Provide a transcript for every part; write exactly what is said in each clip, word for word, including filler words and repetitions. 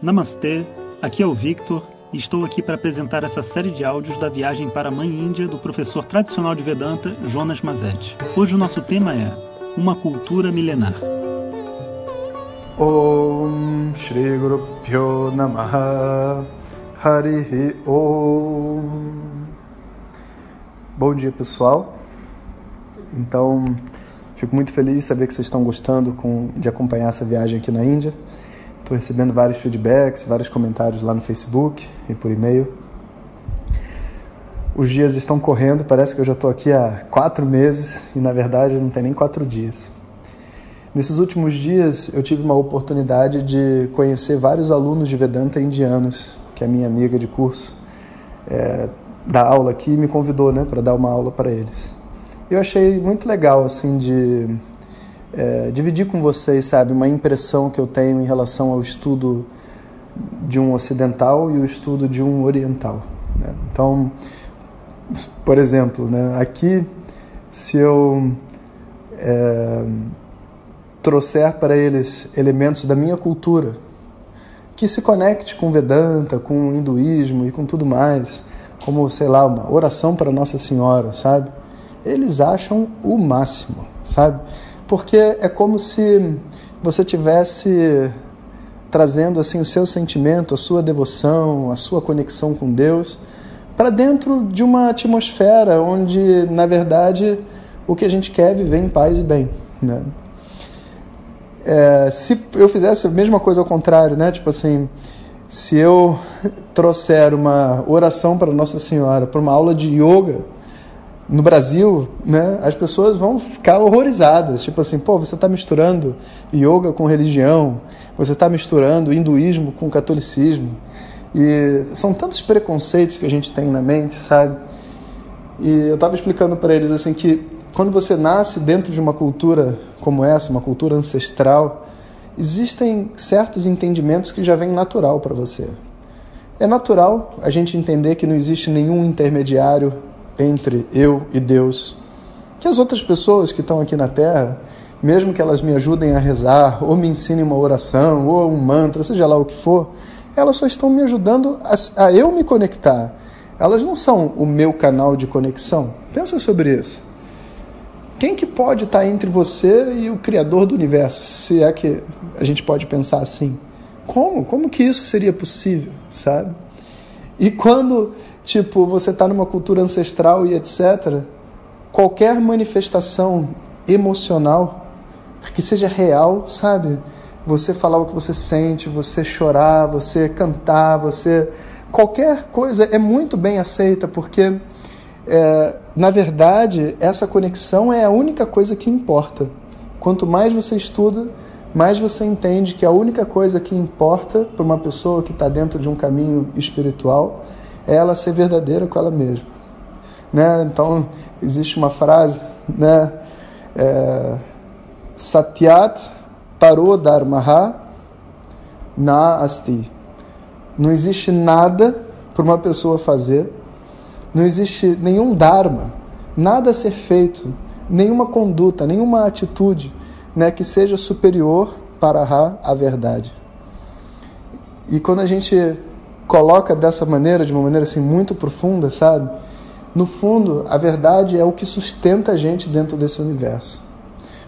Namastê, aqui é o Victor e estou aqui para apresentar essa série de áudios da viagem para a Mãe Índia do professor tradicional de Vedanta, Jonas Mazet. Hoje o nosso tema é Uma Cultura Milenar. Om Shri Guru Pyo Namaha Harihi Om. Bom dia, pessoal. Então, fico muito feliz de saber que vocês estão gostando com, de acompanhar essa viagem aqui na Índia. Estou recebendo vários feedbacks, vários comentários lá no Facebook e por e-mail. Os dias estão correndo, parece que eu já estou aqui há quatro meses e, na verdade, não tem nem quatro dias. Nesses últimos dias, eu tive uma oportunidade de conhecer vários alunos de Vedanta indianos, que a minha amiga de curso é, da aula aqui me convidou, né, para dar uma aula para eles. Eu achei muito legal, assim, de é, dividir com vocês, sabe, uma impressão que eu tenho em relação ao estudo de um ocidental e o estudo de um oriental, né? Então, por exemplo, né, aqui, se eu é, trouxer para eles elementos da minha cultura, que se conecte com Vedanta, com o hinduísmo e com tudo mais, como, sei lá, uma oração para Nossa Senhora, sabe? Eles acham o máximo, sabe? Porque é como se você tivesse trazendo assim o seu sentimento, a sua devoção, a sua conexão com Deus para dentro de uma atmosfera onde, na verdade, o que a gente quer é viver em paz e bem, né? É, se eu fizesse a mesma coisa ao contrário, né? Tipo assim, se eu trouxer uma oração para Nossa Senhora para uma aula de yoga no Brasil, né, as pessoas vão ficar horrorizadas, tipo assim, pô, você está misturando yoga com religião, você está misturando hinduísmo com catolicismo, e são tantos preconceitos que a gente tem na mente, sabe? E eu estava explicando para eles assim que quando você nasce dentro de uma cultura como essa, uma cultura ancestral, existem certos entendimentos que já vêm natural para você. É natural a gente entender que não existe nenhum intermediário entre eu e Deus, que as outras pessoas que estão aqui na Terra, mesmo que elas me ajudem a rezar, ou me ensinem uma oração, ou um mantra, seja lá o que for, elas só estão me ajudando a, a eu me conectar. Elas não são o meu canal de conexão. Pensa sobre isso. Quem que pode estar entre você e o Criador do Universo, se é que a gente pode pensar assim? Como? Como que isso seria possível, sabe? E quando... Tipo, você está numa cultura ancestral e etcétera. Qualquer manifestação emocional que seja real, sabe? Você falar o que você sente, você chorar, você cantar, você... Qualquer coisa é muito bem aceita, porque, é, na verdade, essa conexão é a única coisa que importa. Quanto mais você estuda, mais você entende que a única coisa que importa para uma pessoa que está dentro de um caminho espiritual... ela ser verdadeira com ela mesma, né? Então, existe uma frase, né? É, Satyat paro dharmaha na asti. Não existe nada para uma pessoa fazer, não existe nenhum dharma, nada a ser feito, nenhuma conduta, nenhuma atitude, né, que seja superior para a verdade. E quando a gente... coloca dessa maneira, de uma maneira assim muito profunda, sabe? No fundo, a verdade é o que sustenta a gente dentro desse universo.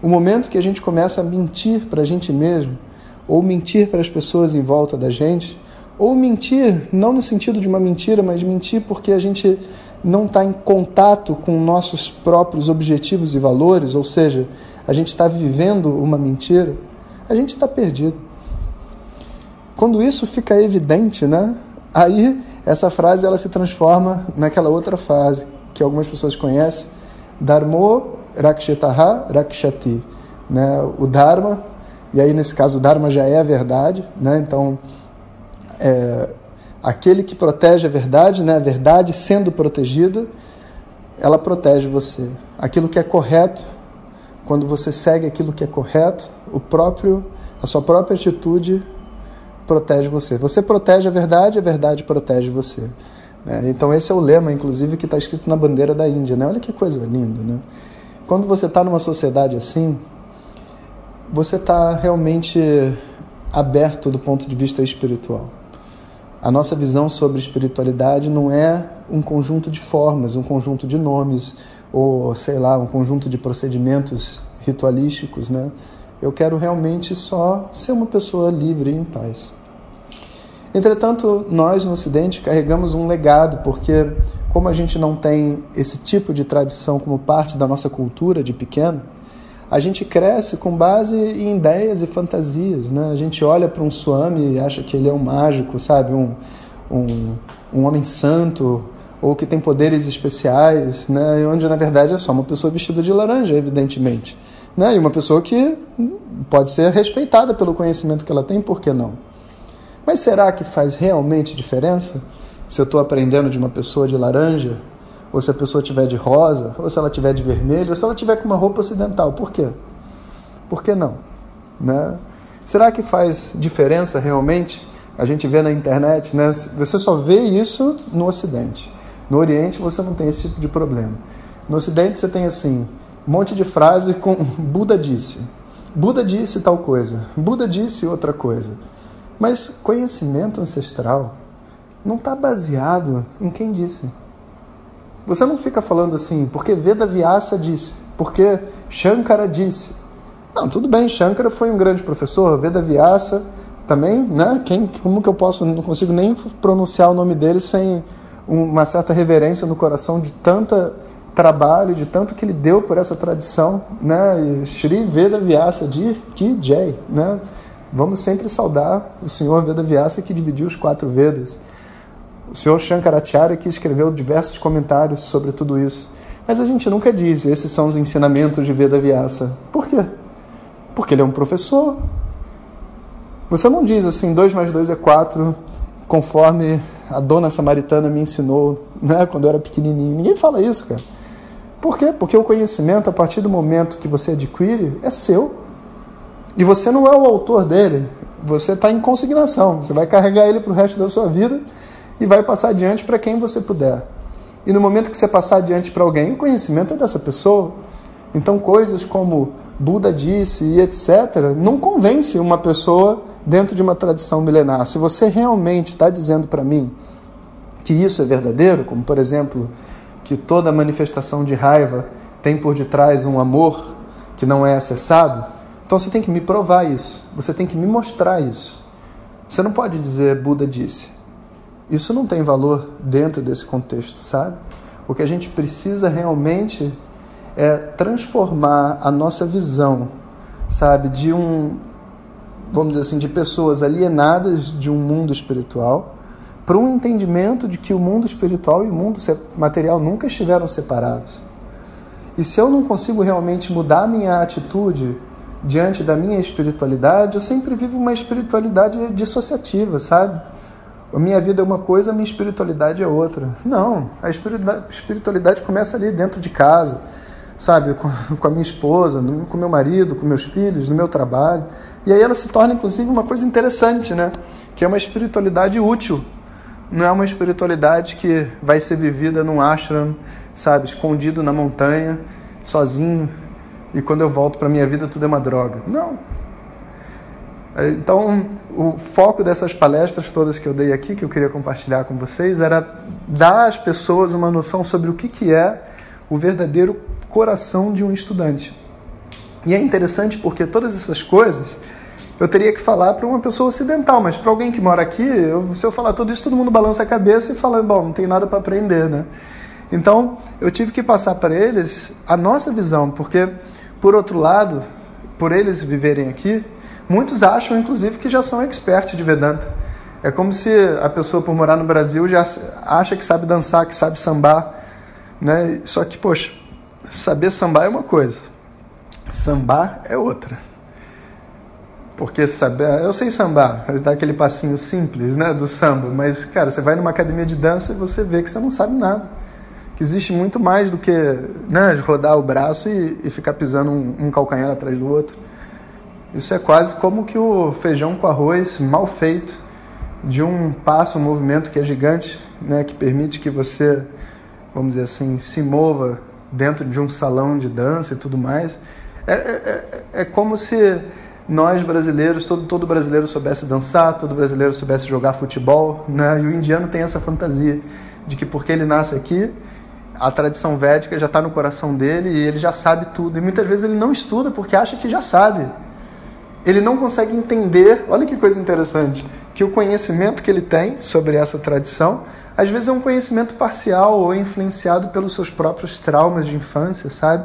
O momento que a gente começa a mentir para a gente mesmo, ou mentir para as pessoas em volta da gente, ou mentir, não no sentido de uma mentira, mas mentir porque a gente não está em contato com nossos próprios objetivos e valores, ou seja, a gente está vivendo uma mentira, a gente está perdido. Quando isso fica evidente, né? Aí essa frase ela se transforma naquela outra frase que algumas pessoas conhecem, Dharmo Rakshitaha Rakshati, né? O Dharma, e aí nesse caso o Dharma já é a verdade, né? Então, é, aquele que protege a verdade, né? A verdade sendo protegida, ela protege você. Aquilo que é correto, quando você segue aquilo que é correto, o próprio, a sua própria atitude protege você. Você protege a verdade, a verdade protege você. Né? Então esse é o lema, inclusive, que está escrito na bandeira da Índia. Né? Olha que coisa linda. Né? Quando você está numa sociedade assim, você está realmente aberto do ponto de vista espiritual. A nossa visão sobre espiritualidade não é um conjunto de formas, um conjunto de nomes, ou, sei lá, um conjunto de procedimentos ritualísticos, né? Eu quero realmente só ser uma pessoa livre e em paz. Entretanto, nós no Ocidente carregamos um legado, porque como a gente não tem esse tipo de tradição como parte da nossa cultura de pequeno, a gente cresce com base em ideias e fantasias, né? A gente olha para um Swami e acha que ele é um mágico, sabe? Um, um, um homem santo, ou que tem poderes especiais, né? E onde, na verdade, é só uma pessoa vestida de laranja, evidentemente, né? E uma pessoa que pode ser respeitada pelo conhecimento que ela tem, por que não? Mas será que faz realmente diferença se eu estou aprendendo de uma pessoa de laranja, ou se a pessoa tiver de rosa, ou se ela tiver de vermelho, ou se ela tiver com uma roupa ocidental? Por quê? Por que não? Né? Será que faz diferença realmente? A gente vê na internet, né? Você só vê isso no Ocidente. No Oriente você não tem esse tipo de problema. No Ocidente você tem assim, um monte de frase com Buda disse. Buda disse tal coisa, Buda disse outra coisa. Mas conhecimento ancestral não está baseado em quem disse. Você não fica falando assim, porque Veda Vyasa disse, porque Shankara disse. Não, tudo bem, Shankara foi um grande professor, Veda Vyasa também, né? Quem, como que eu posso, não consigo nem pronunciar o nome dele sem uma certa reverência no coração de tanto trabalho, de tanto que ele deu por essa tradição, né? E Shri Veda Vyasa de Ki Jai, né? Vamos sempre saudar o senhor Veda Vyasa, que dividiu os quatro Vedas. O senhor Shankaracharya, que escreveu diversos comentários sobre tudo isso. Mas a gente nunca diz, esses são os ensinamentos de Veda Vyasa. Por quê? Porque ele é um professor. Você não diz assim, dois mais dois é quatro, conforme a dona samaritana me ensinou, né, quando eu era pequenininho. Ninguém fala isso, cara. Por quê? Porque o conhecimento, a partir do momento que você adquire, é seu. E você não é o autor dele, você está em consignação, você vai carregar ele para o resto da sua vida e vai passar adiante para quem você puder. E no momento que você passar adiante para alguém, o conhecimento é dessa pessoa. Então coisas como Buda disse e etcétera não convence uma pessoa dentro de uma tradição milenar. Se você realmente está dizendo para mim que isso é verdadeiro, como por exemplo, que toda manifestação de raiva tem por detrás um amor que não é acessado, então você tem que me provar isso, você tem que me mostrar isso. Você não pode dizer Buda disse. Isso não tem valor dentro desse contexto, sabe? O que a gente precisa realmente é transformar a nossa visão, sabe, de um, vamos dizer assim, de pessoas alienadas de um mundo espiritual para um entendimento de que o mundo espiritual e o mundo material nunca estiveram separados. E se eu não consigo realmente mudar a minha atitude diante da minha espiritualidade, eu sempre vivo uma espiritualidade dissociativa, sabe? A minha vida é uma coisa, a minha espiritualidade é outra. Não, a espiritualidade começa ali dentro de casa, sabe? Com a minha esposa, com o meu marido, com meus filhos, no meu trabalho. E aí ela se torna, inclusive, uma coisa interessante, né? Que é uma espiritualidade útil. Não é uma espiritualidade que vai ser vivida num ashram, sabe? Escondido na montanha, sozinho. E quando eu volto para a minha vida, tudo é uma droga. Não. Então, o foco dessas palestras todas que eu dei aqui, que eu queria compartilhar com vocês, era dar às pessoas uma noção sobre o que, que é o verdadeiro coração de um estudante. E é interessante porque todas essas coisas eu teria que falar para uma pessoa ocidental, mas para alguém que mora aqui, eu, se eu falar tudo isso, todo mundo balança a cabeça e fala, bom, não tem nada para aprender, né? Então, eu tive que passar para eles a nossa visão, porque... Por outro lado, por eles viverem aqui, muitos acham, inclusive, que já são experts de Vedanta. É como se a pessoa, por morar no Brasil, já acha que sabe dançar, que sabe sambar, né? Só que, poxa, saber sambar é uma coisa, sambar é outra. Porque saber... Eu sei sambar, mas dá aquele passinho simples, né, do samba, mas, cara, você vai numa academia de dança e você vê que você não sabe nada. Que existe muito mais do que, né, rodar o braço e, e ficar pisando um, um calcanhar atrás do outro. Isso é quase como que o feijão com arroz mal feito, de um passo, um movimento que é gigante, né, que permite que você, vamos dizer assim, se mova dentro de um salão de dança e tudo mais. É, é, é como se nós brasileiros, todo, todo brasileiro soubesse dançar, todo brasileiro soubesse jogar futebol, né? E o indiano tem essa fantasia de que porque ele nasce aqui, a tradição védica já está no coração dele e ele já sabe tudo. E muitas vezes ele não estuda porque acha que já sabe. Ele não consegue entender, olha que coisa interessante, que o conhecimento que ele tem sobre essa tradição, às vezes é um conhecimento parcial ou influenciado pelos seus próprios traumas de infância, sabe?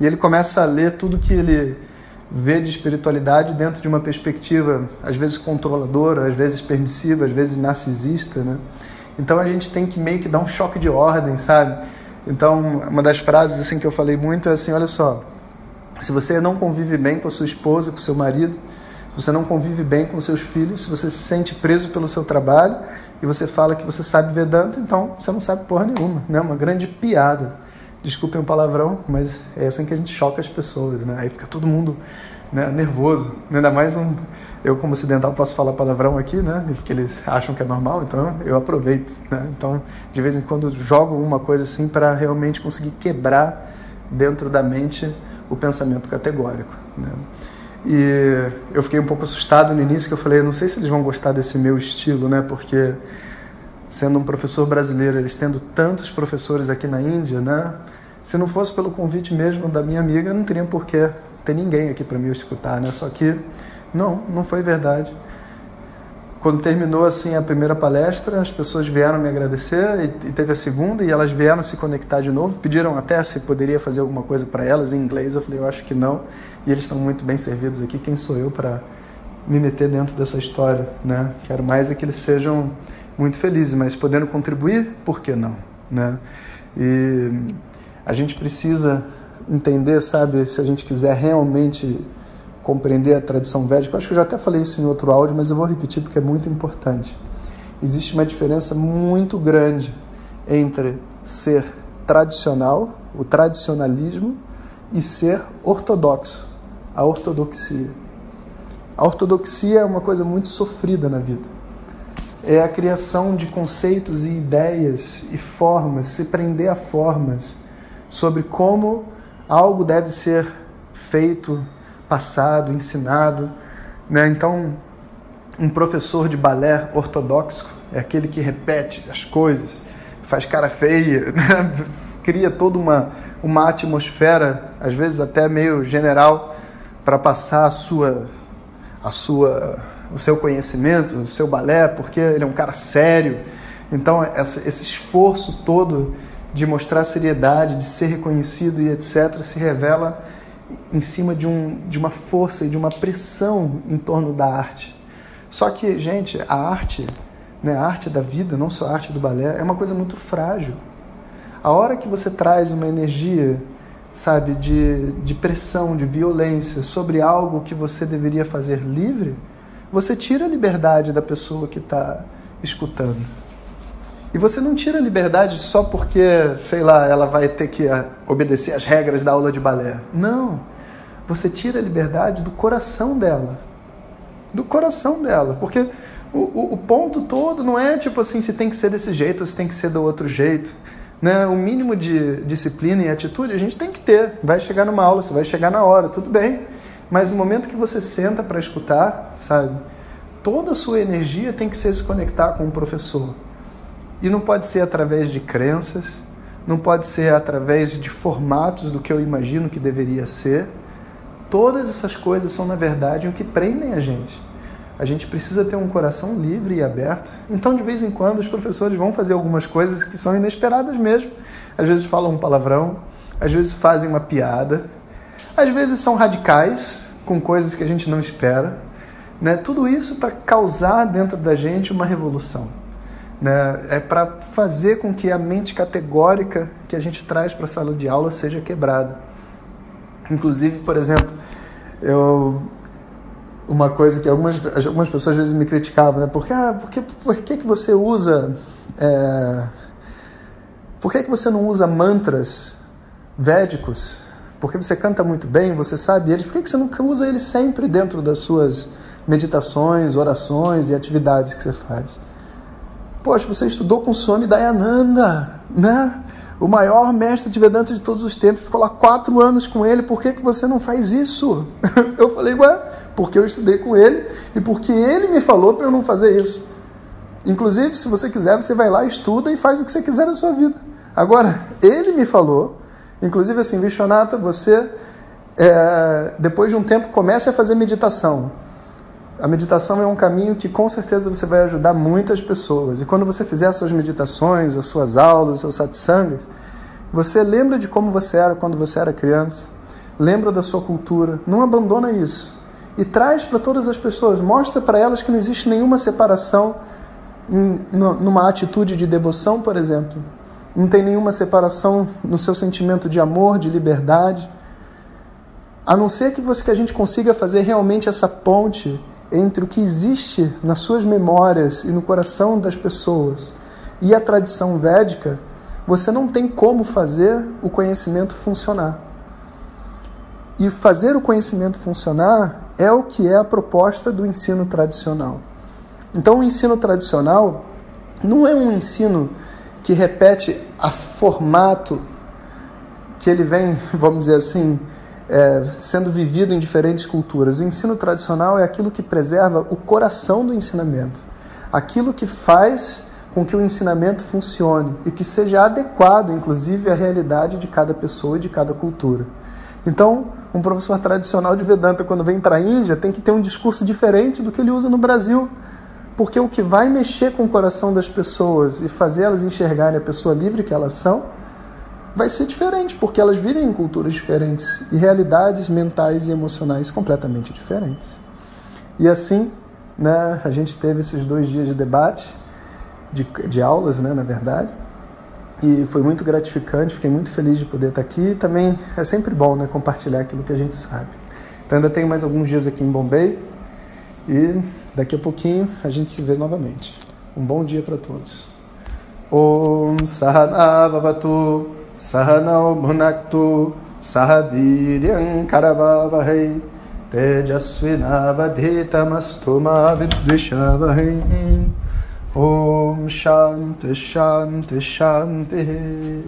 E ele começa a ler tudo que ele vê de espiritualidade dentro de uma perspectiva, às vezes controladora, às vezes permissiva, às vezes narcisista, né? Então a gente tem que meio que dar um choque de ordem, sabe? Então, uma das frases assim, que eu falei muito é assim, olha só, se você não convive bem com a sua esposa, com o seu marido, se você não convive bem com os seus filhos, se você se sente preso pelo seu trabalho e você fala que você sabe Vedanta, então você não sabe porra nenhuma, né? Uma grande piada. Desculpem o palavrão, mas é assim que a gente choca as pessoas, né? Aí fica todo mundo, né, nervoso. Ainda mais um... Eu, como ocidental, posso falar palavrão aqui, né? Porque eles acham que é normal, então eu aproveito, né? Então, de vez em quando, jogo uma coisa assim para realmente conseguir quebrar dentro da mente o pensamento categórico, né? E eu fiquei um pouco assustado no início, que eu falei, não sei se eles vão gostar desse meu estilo, né? Porque, sendo um professor brasileiro, eles tendo tantos professores aqui na Índia, né? Se não fosse pelo convite mesmo da minha amiga, não teria por que ter ninguém aqui para me escutar, né? Só que, não, não foi verdade. Quando terminou, assim, a primeira palestra, as pessoas vieram me agradecer e, e teve a segunda e elas vieram se conectar de novo, pediram até se poderia fazer alguma coisa para elas em inglês. Eu falei, eu acho que não. E eles estão muito bem servidos aqui. Quem sou eu para me meter dentro dessa história, né? Quero mais é que eles sejam muito felizes, mas podendo contribuir, por que não, né? E a gente precisa entender, sabe, se a gente quiser realmente compreender a tradição védica. Acho que eu já até falei isso em outro áudio, mas eu vou repetir porque é muito importante. Existe uma diferença muito grande entre ser tradicional, o tradicionalismo, e ser ortodoxo, a ortodoxia. A ortodoxia é uma coisa muito sofrida na vida. É a criação de conceitos e ideias e formas, se prender a formas sobre como algo deve ser feito, passado, ensinado, né? Então, um professor de balé ortodoxo é aquele que repete as coisas, faz cara feia, né? Cria toda uma, uma atmosfera, às vezes até meio general, para passar a sua, a sua, o seu conhecimento, o seu balé, porque ele é um cara sério. Então, essa, esse esforço todo de mostrar seriedade, de ser reconhecido e etcétera, se revela em cima de, um, de uma força e de uma pressão em torno da arte. Só que, gente, a arte, né, a arte da vida, não só a arte do balé, é uma coisa muito frágil. A hora que você traz uma energia, sabe, de, de pressão, de violência sobre algo que você deveria fazer livre, você tira a liberdade da pessoa que está escutando. E você não tira a liberdade só porque, sei lá, ela vai ter que obedecer às regras da aula de balé. Não. Você tira a liberdade do coração dela. Do coração dela. Porque o, o, o ponto todo não é tipo assim, se tem que ser desse jeito ou se tem que ser do outro jeito, né? O mínimo de disciplina e atitude a gente tem que ter. Vai chegar numa aula, você vai chegar na hora, tudo bem. Mas no momento que você senta para escutar, sabe? Toda a sua energia tem que ser se conectar com o professor. E não pode ser através de crenças, não pode ser através de formatos do que eu imagino que deveria ser. Todas essas coisas são, na verdade, o que prendem a gente. A gente precisa ter um coração livre e aberto. Então, de vez em quando, os professores vão fazer algumas coisas que são inesperadas mesmo. Às vezes falam um palavrão, às vezes fazem uma piada, às vezes são radicais com coisas que a gente não espera, né? Tudo isso para causar dentro da gente uma revolução, né? É para fazer com que a mente categórica que a gente traz para a sala de aula seja quebrada. Inclusive, por exemplo, eu, uma coisa que algumas, algumas pessoas às vezes me criticavam, né? Porque, ah, porque, por que, que você usa... É, por que, que você não usa mantras védicos? Porque você canta muito bem, você sabe eles. Por que, que você não usa eles sempre dentro das suas meditações, orações e atividades que você faz? Poxa, você estudou com Swami Dayananda, né? O maior mestre de Vedanta de todos os tempos. Ficou lá quatro anos com ele. Por que, que você não faz isso? Eu falei, ué, porque eu estudei com ele e porque ele me falou para eu não fazer isso. Inclusive, se você quiser, você vai lá, estuda e faz o que você quiser na sua vida. Agora, ele me falou, inclusive assim, Vishonata, você, é, depois de um tempo, comece a fazer meditação. A meditação é um caminho que, com certeza, você vai ajudar muitas pessoas. E quando você fizer as suas meditações, as suas aulas, os seus satsangas, você lembra de como você era quando você era criança, lembra da sua cultura, não abandona isso. E traz para todas as pessoas, mostra para elas que não existe nenhuma separação em, numa atitude de devoção, por exemplo. Não tem nenhuma separação no seu sentimento de amor, de liberdade. A não ser que, você, que a gente consiga fazer realmente essa ponte entre o que existe nas suas memórias e no coração das pessoas e a tradição védica, você não tem como fazer o conhecimento funcionar. E fazer o conhecimento funcionar é o que é a proposta do ensino tradicional. Então, o ensino tradicional não é um ensino que repete a formato que ele vem, vamos dizer assim, É, sendo vivido em diferentes culturas. O ensino tradicional é aquilo que preserva o coração do ensinamento, aquilo que faz com que o ensinamento funcione e que seja adequado, inclusive, à realidade de cada pessoa e de cada cultura. Então, um professor tradicional de Vedanta, quando vem para a Índia, tem que ter um discurso diferente do que ele usa no Brasil, porque o que vai mexer com o coração das pessoas e fazer elas enxergarem a pessoa livre que elas são vai ser diferente, porque elas vivem em culturas diferentes e realidades mentais e emocionais completamente diferentes. E assim, né, a gente teve esses dois dias de debate, de, de aulas, né, na verdade, e foi muito gratificante, fiquei muito feliz de poder estar aqui. E também é sempre bom, né, compartilhar aquilo que a gente sabe. Então ainda tenho mais alguns dias aqui em Bombay e daqui a pouquinho a gente se vê novamente. Um bom dia para todos. Om Sahana Bhavatu Sahanau Bhunaktu Sahaviryam Karavavahai Tejasvinavadhitamastu ma vidvishavahai. Om Shanti Shanti Shanti.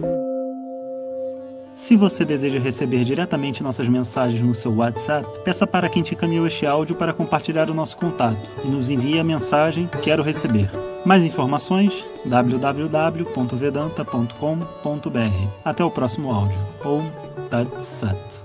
Se você deseja receber diretamente nossas mensagens no seu WhatsApp, peça para quem te encaminhou este áudio para compartilhar o nosso contato e nos envie a mensagem "Quero receber". Mais informações, w w w ponto vedanta ponto com ponto b r. Até o próximo áudio. Om Tat Sat.